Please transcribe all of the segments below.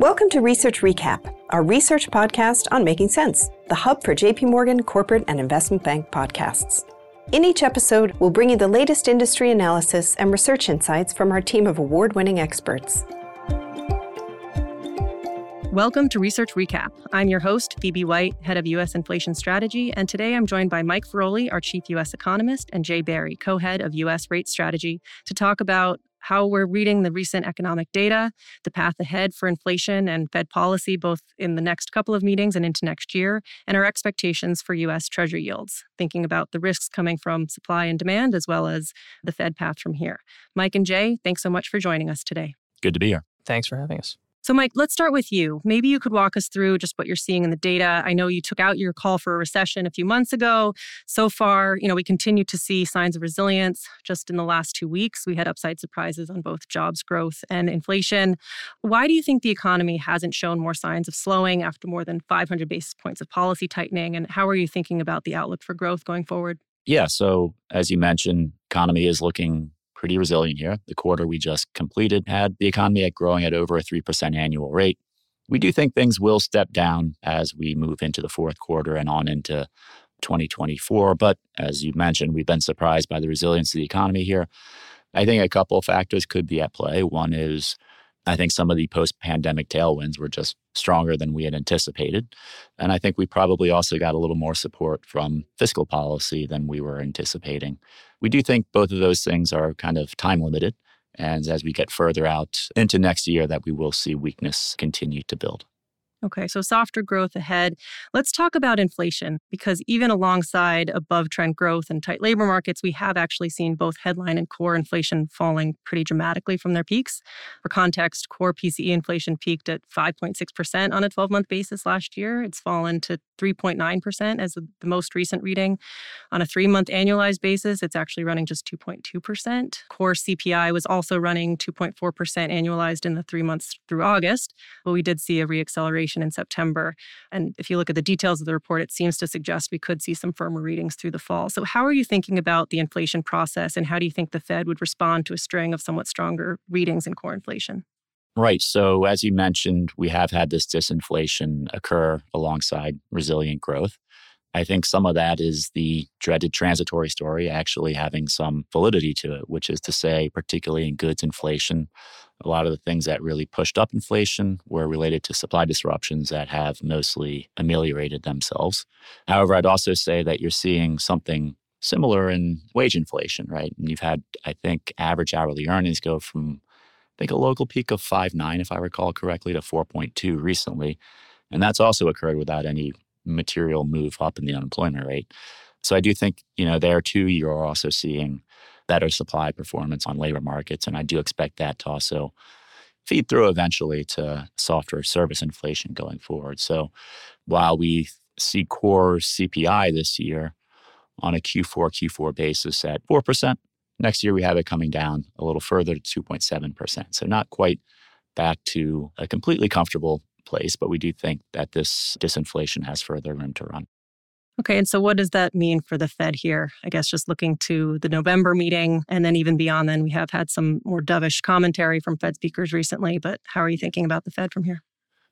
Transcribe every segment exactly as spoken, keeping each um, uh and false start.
Welcome to Research Recap, our research podcast on Making Sense, the hub for J P Morgan corporate and investment bank podcasts. In each episode, we'll bring you the latest industry analysis and research insights from our team of award-winning experts. Welcome to Research Recap. I'm your host, Phoebe White, head of U S Inflation Strategy, and today I'm joined by Mike Feroli, our chief U S economist, and Jay Barry, co-head of U S Rate Strategy, to talk about how we're reading the recent economic data, the path ahead for inflation and Fed policy, both in the next couple of meetings and into next year, and our expectations for U S Treasury yields, thinking about the risks coming from supply and demand, as well as the Fed path from here. Mike and Jay, thanks so much for joining us today. Good to be here. Thanks for having us. So, Mike, let's start with you. Maybe you could walk us through just what you're seeing in the data. I know you took out your call for a recession a few months ago. So far, you know, we continue to see signs of resilience. Just in the last two weeks, we had upside surprises on both jobs growth and inflation. Why do you think the economy hasn't shown more signs of slowing after more than five hundred basis points of policy tightening? And how are you thinking about the outlook for growth going forward? Yeah. So, as you mentioned, economy is looking pretty resilient here. The quarter we just completed had the economy at growing at over a three percent annual rate. We do think things will step down as we move into the fourth quarter and on into twenty twenty-four. But as you mentioned, we've been surprised by the resilience of the economy here. I think a couple of factors could be at play. One is, I think some of the post-pandemic tailwinds were just stronger than we had anticipated. And I think we probably also got a little more support from fiscal policy than we were anticipating. We do think both of those things are kind of time-limited. And as we get further out into next year, that we will see weakness continue to build. Okay, so softer growth ahead. Let's talk about inflation, because even alongside above-trend growth and tight labor markets, we have actually seen both headline and core inflation falling pretty dramatically from their peaks. For context, core P C E inflation peaked at five point six percent on a twelve-month basis last year. It's fallen to three point nine percent as the most recent reading. On a three-month annualized basis, it's actually running just two point two percent. Core C P I was also running two point four percent annualized in the three months through August, but we did see a reacceleration in September. And if you look at the details of the report, it seems to suggest we could see some firmer readings through the fall. So how are you thinking about the inflation process, and how do you think the Fed would respond to a string of somewhat stronger readings in core inflation? Right. So as you mentioned, we have had this disinflation occur alongside resilient growth. I think some of that is the dreaded transitory story actually having some validity to it, which is to say, particularly in goods inflation, a lot of the things that really pushed up inflation were related to supply disruptions that have mostly ameliorated themselves. However, I'd also say that you're seeing something similar in wage inflation, right? And you've had, I think, average hourly earnings go from, I think, a local peak of five point nine, if I recall correctly, to four point two recently. And that's also occurred without any material move up in the unemployment rate. So I do think, you know, there too, you're also seeing better supply performance on labor markets. And I do expect that to also feed through eventually to softer service inflation going forward. So while we see core C P I this year on a Q four Q four basis at four percent, next year we have it coming down a little further to two point seven percent. So not quite back to a completely comfortable place, but we do think that this disinflation has further room to run. Okay, and so what does that mean for the Fed here? I guess just looking to the November meeting, and then even beyond then, we have had some more dovish commentary from Fed speakers recently, but how are you thinking about the Fed from here?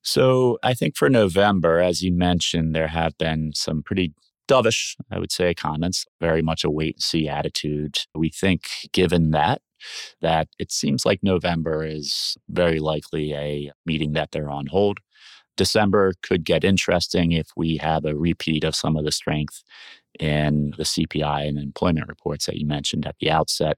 So I think for November, as you mentioned, there have been some pretty dovish, I would say, comments, very much a wait-and-see attitude. We think, given that, that it seems like November is very likely a meeting that they're on hold. December could get interesting if we have a repeat of some of the strength in the C P I and employment reports that you mentioned at the outset.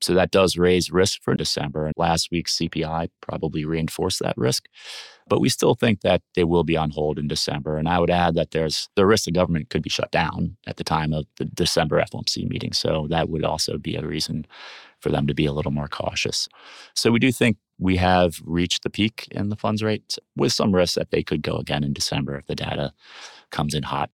So that does raise risk for December. And last week's C P I probably reinforced that risk. But we still think that they will be on hold in December. And I would add that there's the risk the government could be shut down at the time of the December F O M C meeting. So that would also be a reason for them to be a little more cautious. So we do think we have reached the peak in the funds rate, with some risk that they could go again in December if the data comes in hot.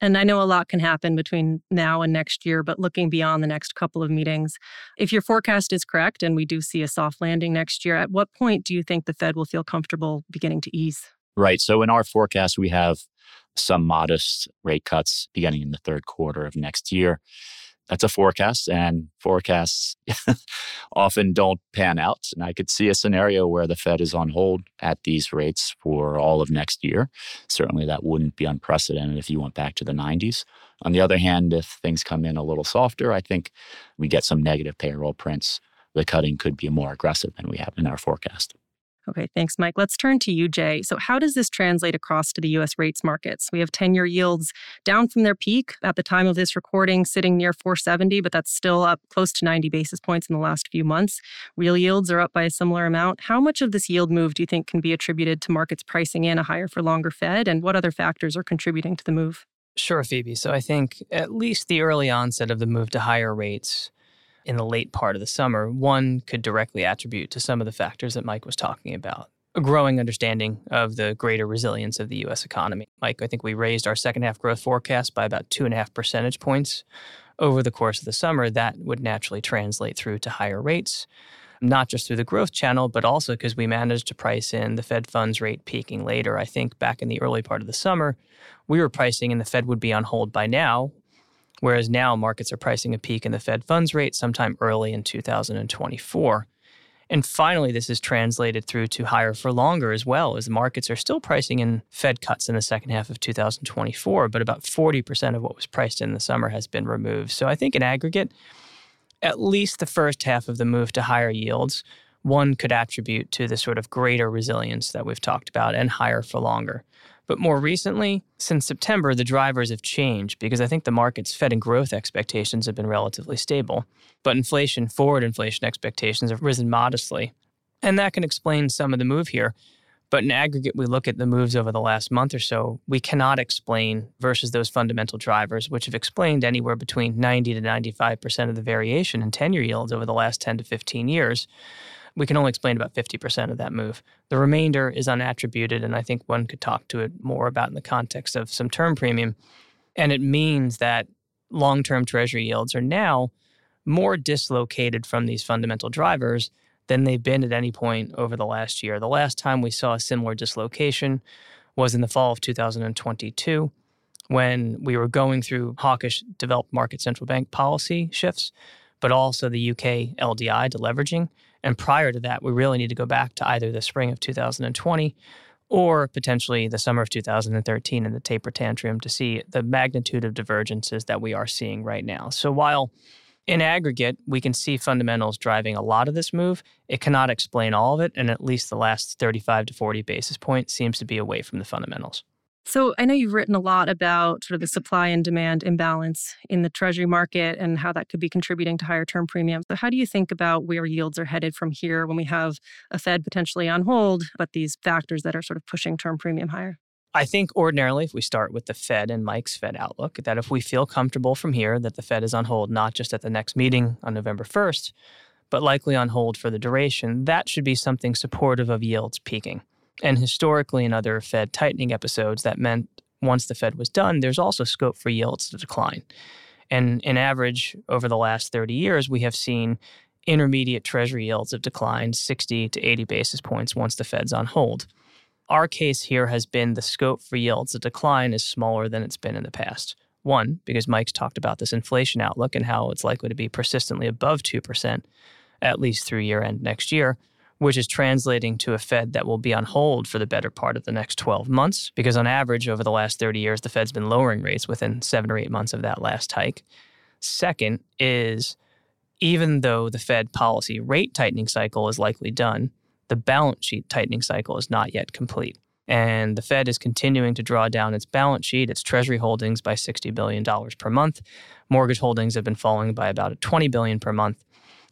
And I know a lot can happen between now and next year, but looking beyond the next couple of meetings, if your forecast is correct and we do see a soft landing next year, at what point do you think the Fed will feel comfortable beginning to ease? Right. So in our forecast, we have some modest rate cuts beginning in the third quarter of next year. that's a forecast, and forecasts often don't pan out. And I could see a scenario where the Fed is on hold at these rates for all of next year. Certainly that wouldn't be unprecedented if you went back to the nineties. On the other hand, if things come in a little softer, I think we get some negative payroll prints. The cutting could be more aggressive than we have in our forecast. Okay, thanks, Mike. Let's turn to you, Jay. So how does this translate across to the U S rates markets? We have ten-year yields down from their peak at the time of this recording, sitting near four seventy, but that's still up close to ninety basis points in the last few months. Real yields are up by a similar amount. How much of this yield move do you think can be attributed to markets pricing in a higher for longer Fed, and what other factors are contributing to the move? Sure, Phoebe. So I think at least the early onset of the move to higher rates in the late part of the summer, one could directly attribute to some of the factors that Mike was talking about. A growing understanding of the greater resilience of the U S economy. Mike, I think we raised our second half growth forecast by about two and a half percentage points over the course of the summer. That would naturally translate through to higher rates, not just through the growth channel, but also because we managed to price in the Fed funds rate peaking later. I think back in the early part of the summer, we were pricing and the Fed would be on hold by now, whereas now markets are pricing a peak in the Fed funds rate sometime early in two thousand twenty-four. And finally, this is translated through to higher for longer as well, as markets are still pricing in Fed cuts in the second half of two thousand twenty-four, but about forty percent of what was priced in the summer has been removed. So I think in aggregate, at least the first half of the move to higher yields, one could attribute to the sort of greater resilience that we've talked about and higher for longer. But more recently, since September, the drivers have changed because I think the market's Fed and growth expectations have been relatively stable. But inflation, forward inflation expectations have risen modestly. And that can explain some of the move here. But in aggregate, we look at the moves over the last month or so, we cannot explain versus those fundamental drivers, which have explained anywhere between ninety to ninety-five percent of the variation in ten-year yields over the last ten to fifteen years. We can only explain about fifty percent of that move. The remainder is unattributed, and I think one could talk to it more about in the context of some term premium. And it means that long-term Treasury yields are now more dislocated from these fundamental drivers than they've been at any point over the last year. The last time we saw a similar dislocation was in the fall of two thousand twenty-two, when we were going through hawkish developed market central bank policy shifts, but also the U K L D I deleveraging. And prior to that, we really need to go back to either the spring of two thousand twenty or potentially the summer of two thousand thirteen and the taper tantrum to see the magnitude of divergences that we are seeing right now. So while in aggregate, we can see fundamentals driving a lot of this move, it cannot explain all of it, and at least the last thirty-five to forty basis points seems to be away from the fundamentals. So I know you've written a lot about sort of the supply and demand imbalance in the Treasury market and how that could be contributing to higher term premiums. So how do you think about where yields are headed from here when we have a Fed potentially on hold, but these factors that are sort of pushing term premium higher? I think ordinarily, if we start with the Fed and Mike's Fed outlook, that if we feel comfortable from here that the Fed is on hold, not just at the next meeting on November first, but likely on hold for the duration, that should be something supportive of yields peaking. And historically, in other Fed tightening episodes, that meant once the Fed was done, there's also scope for yields to decline. And in average, over the last thirty years, we have seen intermediate Treasury yields have declined sixty to eighty basis points once the Fed's on hold. Our case here has been the scope for yields to decline is smaller than it's been in the past. One, because Mike's talked about this inflation outlook and how it's likely to be persistently above two percent, at least through year-end next year, which is translating to a Fed that will be on hold for the better part of the next twelve months, because on average, over the last thirty years, the Fed's been lowering rates within seven or eight months of that last hike. Second is, even though the Fed policy rate tightening cycle is likely done, the balance sheet tightening cycle is not yet complete. And the Fed is continuing to draw down its balance sheet, its Treasury holdings, by sixty billion dollars per month. Mortgage holdings have been falling by about twenty billion dollars per month.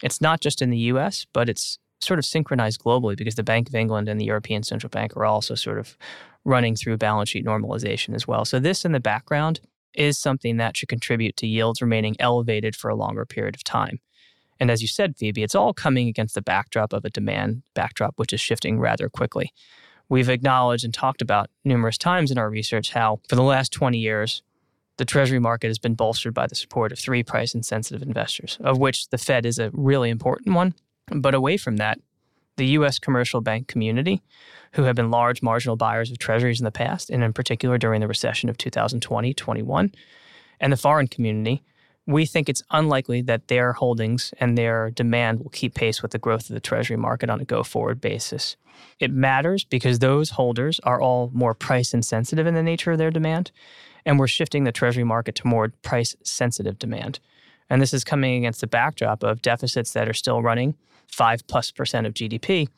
It's not just in the U S, but it's sort of synchronized globally because the Bank of England and the European Central Bank are also sort of running through balance sheet normalization as well. So this in the background is something that should contribute to yields remaining elevated for a longer period of time. And as you said, Phoebe, it's all coming against the backdrop of a demand backdrop, which is shifting rather quickly. We've acknowledged and talked about numerous times in our research how for the last twenty years, the Treasury market has been bolstered by the support of three price-insensitive investors, of which the Fed is a really important one. But away from that, the U S commercial bank community, who have been large marginal buyers of Treasuries in the past, and in particular during the recession of two thousand twenty to twenty-one, and the foreign community, we think it's unlikely that their holdings and their demand will keep pace with the growth of the Treasury market on a go-forward basis. It matters because those holders are all more price-insensitive in the nature of their demand, and we're shifting the Treasury market to more price-sensitive demand. And this is coming against the backdrop of deficits that are still running five plus percent of G D P,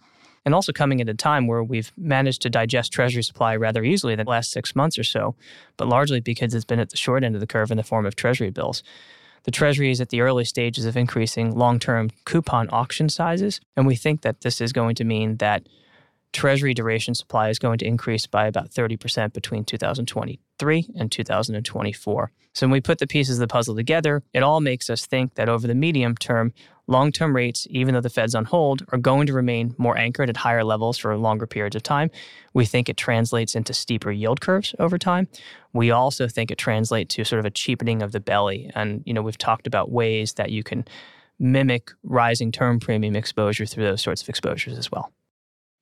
and also coming at a time where we've managed to digest Treasury supply rather easily the last six months or so, but largely because it's been at the short end of the curve in the form of Treasury bills. The Treasury is at the early stages of increasing long-term coupon auction sizes, and we think that this is going to mean that Treasury duration supply is going to increase by about thirty percent between two thousand twenty-three and two thousand twenty-four. So when we put the pieces of the puzzle together, it all makes us think that over the medium term, long-term rates, even though the Fed's on hold, are going to remain more anchored at higher levels for longer periods of time. We think it translates into steeper yield curves over time. We also think it translates to sort of a cheapening of the belly. And, you know, we've talked about ways that you can mimic rising term premium exposure through those sorts of exposures as well.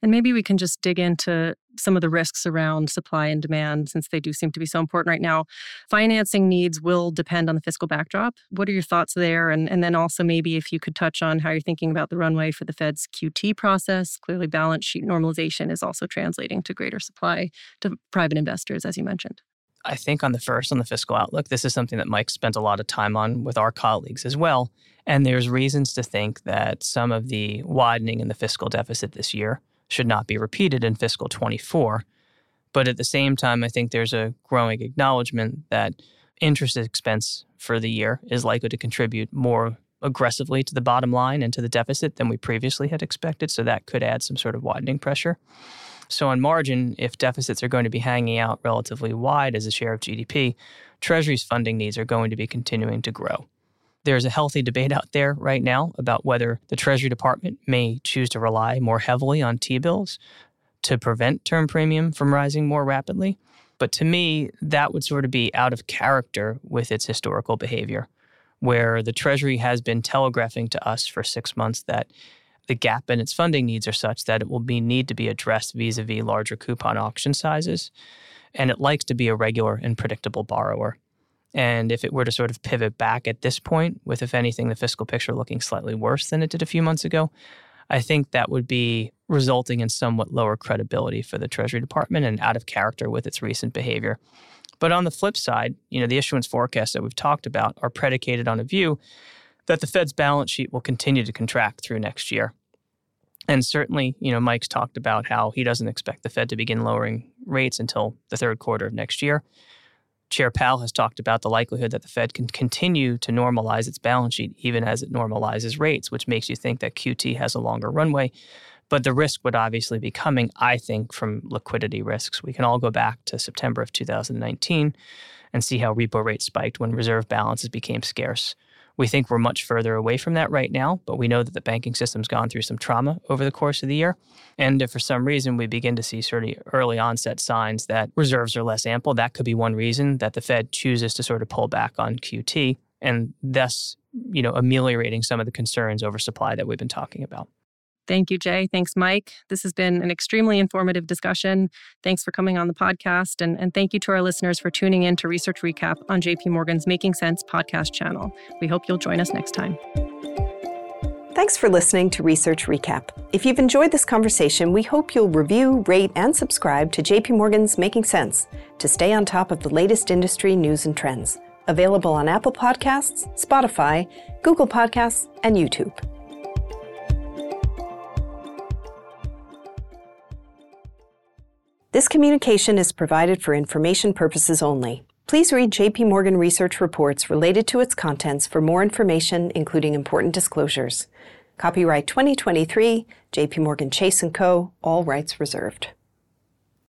And maybe we can just dig into some of the risks around supply and demand, since they do seem to be so important right now. Financing needs will depend on the fiscal backdrop. What are your thoughts there? And, and then also maybe if you could touch on how you're thinking about the runway for the Fed's Q T process. Clearly, balance sheet normalization is also translating to greater supply to private investors, as you mentioned. I think on the first, on the fiscal outlook, this is something that Mike spent a lot of time on with our colleagues as well. And there's reasons to think that some of the widening in the fiscal deficit this year should not be repeated in fiscal twenty-four. But at the same time, I think there's a growing acknowledgement that interest expense for the year is likely to contribute more aggressively to the bottom line and to the deficit than we previously had expected. So that could add some sort of widening pressure. So on margin, if deficits are going to be hanging out relatively wide as a share of G D P, Treasury's funding needs are going to be continuing to grow. There's a healthy debate out there right now about whether the Treasury Department may choose to rely more heavily on T-bills to prevent term premium from rising more rapidly. But to me, that would sort of be out of character with its historical behavior, where the Treasury has been telegraphing to us for six months that the gap in its funding needs are such that it will be, need to be addressed vis-a-vis larger coupon auction sizes, and it likes to be a regular and predictable borrower. And if it were to sort of pivot back at this point with, if anything, the fiscal picture looking slightly worse than it did a few months ago, I think that would be resulting in somewhat lower credibility for the Treasury Department and out of character with its recent behavior. But on the flip side, you know, the issuance forecasts that we've talked about are predicated on a view that the Fed's balance sheet will continue to contract through next year. And certainly, you know, Mike's talked about how he doesn't expect the Fed to begin lowering rates until the third quarter of next year. Chair Powell has talked about the likelihood that the Fed can continue to normalize its balance sheet even as it normalizes rates, which makes you think that Q T has a longer runway. But the risk would obviously be coming, I think, from liquidity risks. We can all go back to September of two thousand nineteen and see how repo rates spiked when reserve balances became scarce. We think we're much further away from that right now, but we know that the banking system's gone through some trauma over the course of the year. And if for some reason we begin to see sort of early onset signs that reserves are less ample, that could be one reason that the Fed chooses to sort of pull back on Q T and thus, you know, ameliorating some of the concerns over supply that we've been talking about. Thank you, Jay. Thanks, Mike. This has been an extremely informative discussion. Thanks for coming on the podcast. And, and thank you to our listeners for tuning in to Research Recap on J P Morgan's Making Sense podcast channel. We hope you'll join us next time. Thanks for listening to Research Recap. If you've enjoyed this conversation, we hope you'll review, rate, and subscribe to J P Morgan's Making Sense to stay on top of the latest industry news and trends. Available on Apple Podcasts, Spotify, Google Podcasts, and YouTube. This communication is provided for information purposes only. Please read J P Morgan research reports related to its contents for more information, including important disclosures. Copyright twenty twenty-three, J P Morgan Chase and Co., all rights reserved.